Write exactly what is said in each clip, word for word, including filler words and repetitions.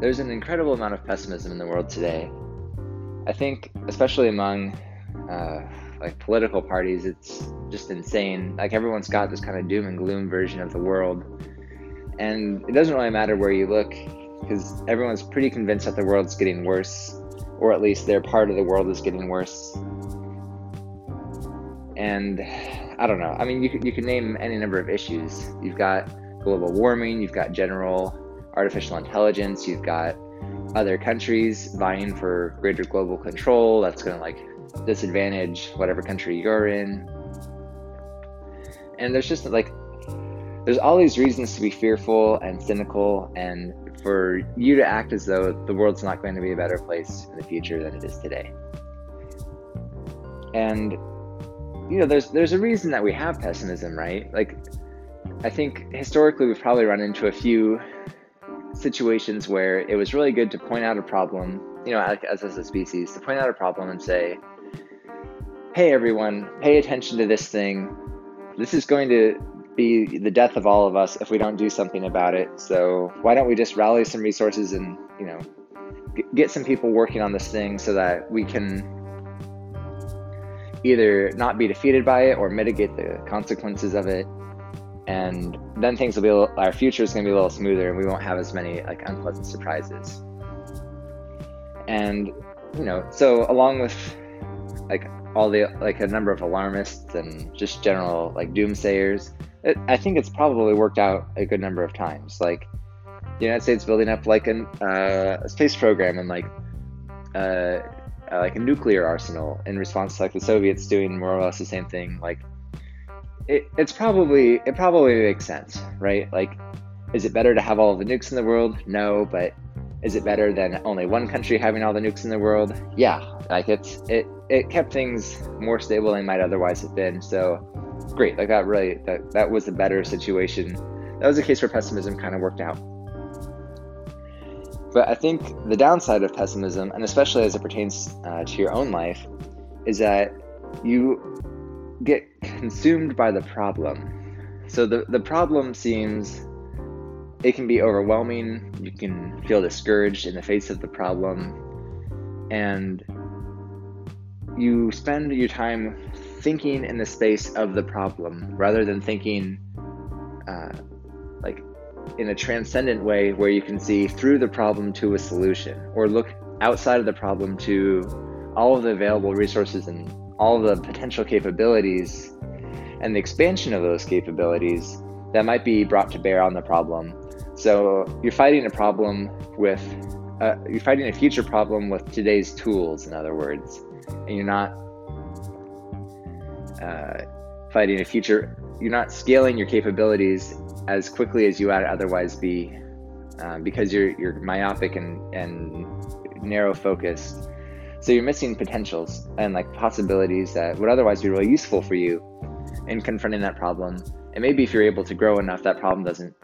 There's an incredible amount of pessimism in the world today. I think, especially among uh, like political parties, it's just insane. Like, everyone's got this kind of doom and gloom version of the world. And it doesn't really matter where you look, because everyone's pretty convinced that the world's getting worse, or at least their part of the world is getting worse. And I don't know. I mean, you could, you could name any number of issues. You've got global warming, you've got general artificial intelligence, you've got other countries vying for greater global control that's going to like disadvantage whatever country you're in. And there's just like, there's all these reasons to be fearful and cynical and for you to act as though the world's not going to be a better place in the future than it is today. And you know, there's there's a reason that we have pessimism, right? Like, I think historically we've probably run into a few situations where it was really good to point out a problem, you know, as, as a species, to point out a problem and say, hey everyone, pay attention to this thing. This is going to be the death of all of us if we don't do something about it. So why don't we just rally some resources and, you know, get some people working on this thing so that we can either not be defeated by it or mitigate the consequences of it, and then things will be a little, our future is going to be a little smoother, and we won't have as many like unpleasant surprises. And you know, so along with like all the like a number of alarmists and just general like doomsayers, it, I think it's probably worked out a good number of times. Like the United States building up like an uh, a space program and like. Uh, Uh, like a nuclear arsenal in response to like the Soviets doing more or less the same thing. Like it, it's probably, it probably makes sense, right? Like, is it better to have all the nukes in the world? No, but is it better than only one country having all the nukes in the world? Yeah. Like it's, it, it kept things more stable than might otherwise have been. So great. Like that really, that, that was a better situation. That was a case where pessimism kind of worked out. But I think the downside of pessimism, and especially as it pertains uh, to your own life, is that you get consumed by the problem. So the, the problem seems, it can be overwhelming, you can feel discouraged in the face of the problem, and you spend your time thinking in the space of the problem, rather than thinking uh, like, in a transcendent way where you can see through the problem to a solution, or look outside of the problem to all of the available resources and all of the potential capabilities and the expansion of those capabilities that might be brought to bear on the problem. So you're fighting a problem with, uh, you're fighting a future problem with today's tools, in other words, and you're not uh, fighting a future, you're not scaling your capabilities as quickly as you would otherwise be, uh, because you're you're myopic and, and narrow focused. So you're missing potentials and like possibilities that would otherwise be really useful for you in confronting that problem. And maybe if you're able to grow enough, that problem doesn't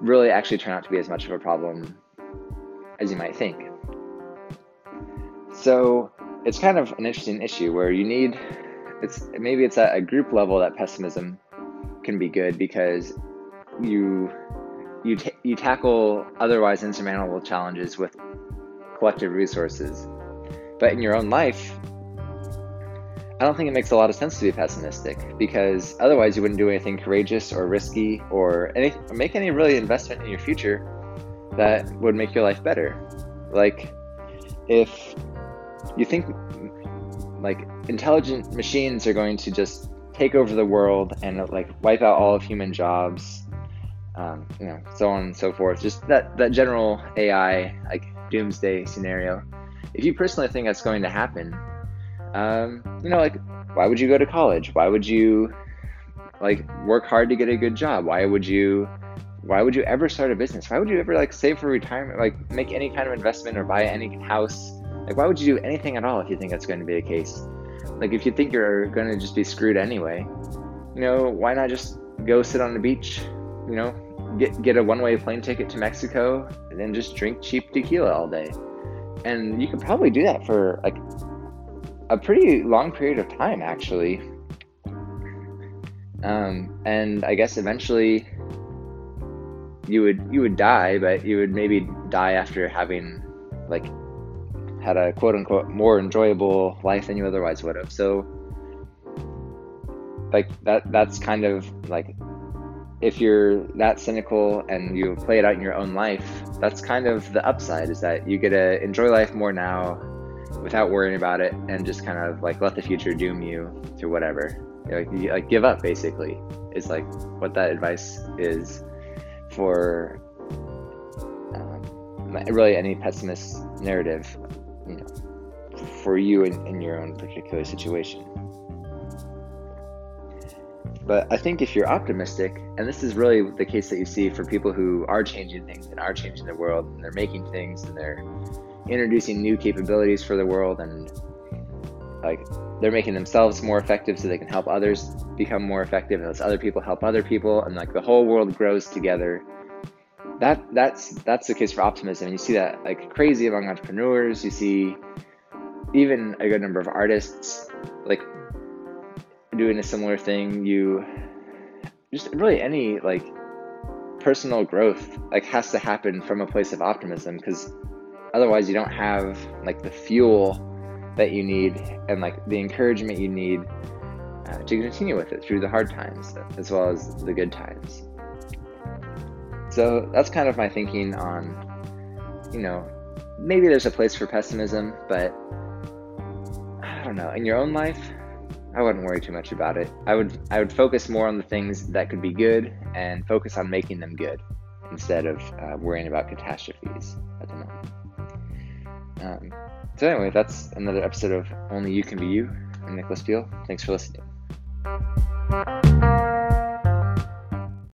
really actually turn out to be as much of a problem as you might think. So it's kind of an interesting issue where you need, it's maybe it's at a group level that pessimism can be good, because you you t- you tackle otherwise insurmountable challenges with collective resources. But in your own life, I don't think it makes a lot of sense to be pessimistic, because otherwise you wouldn't do anything courageous or risky or any make any really investment in your future that would make your life better. Like, if you think like intelligent machines are going to just take over the world and like wipe out all of human jobs, Um, you know, so on and so forth. Just that, that general A I, like doomsday scenario. If you personally think that's going to happen, um, you know, like, why would you go to college? Why would you like work hard to get a good job? Why would you, why would you ever start a business? Why would you ever like save for retirement, like make any kind of investment or buy any house? Like, why would you do anything at all if you think that's going to be the case? Like, if you think you're going to just be screwed anyway, you know, why not just go sit on the beach, you know, Get get a one-way plane ticket to Mexico and then just drink cheap tequila all day. And you could probably do that for like a pretty long period of time, actually. Um, and I guess eventually you would you would die, but you would maybe die after having like had a quote unquote more enjoyable life than you otherwise would have. So like that that's kind of like, if you're that cynical and you play it out in your own life, that's kind of the upside, is that you get to enjoy life more now without worrying about it, and just kind of like let the future doom you to whatever. Like, you, like give up basically is like what that advice is for um, really any pessimist narrative, you know, for you in, in your own particular situation. But I think if you're optimistic, and this is really the case that you see for people who are changing things and are changing the world, and they're making things and they're introducing new capabilities for the world, and like they're making themselves more effective so they can help others become more effective, and those other people help other people, and like the whole world grows together. That that's that's the case for optimism. You see that like crazy among entrepreneurs. You see even a good number of artists like doing a similar thing. You just really any like personal growth like has to happen from a place of optimism, because otherwise you don't have like the fuel that you need and like the encouragement you need uh, to continue with it through the hard times as well as the good times. So that's kind of my thinking on, you know, maybe there's a place for pessimism, but I don't know, in your own life I wouldn't worry too much about it. I would I would focus more on the things that could be good and focus on making them good instead of uh, worrying about catastrophes at the moment. Um, so anyway, that's another episode of Only You Can Be You. I'm Nicholas Peele. Thanks for listening.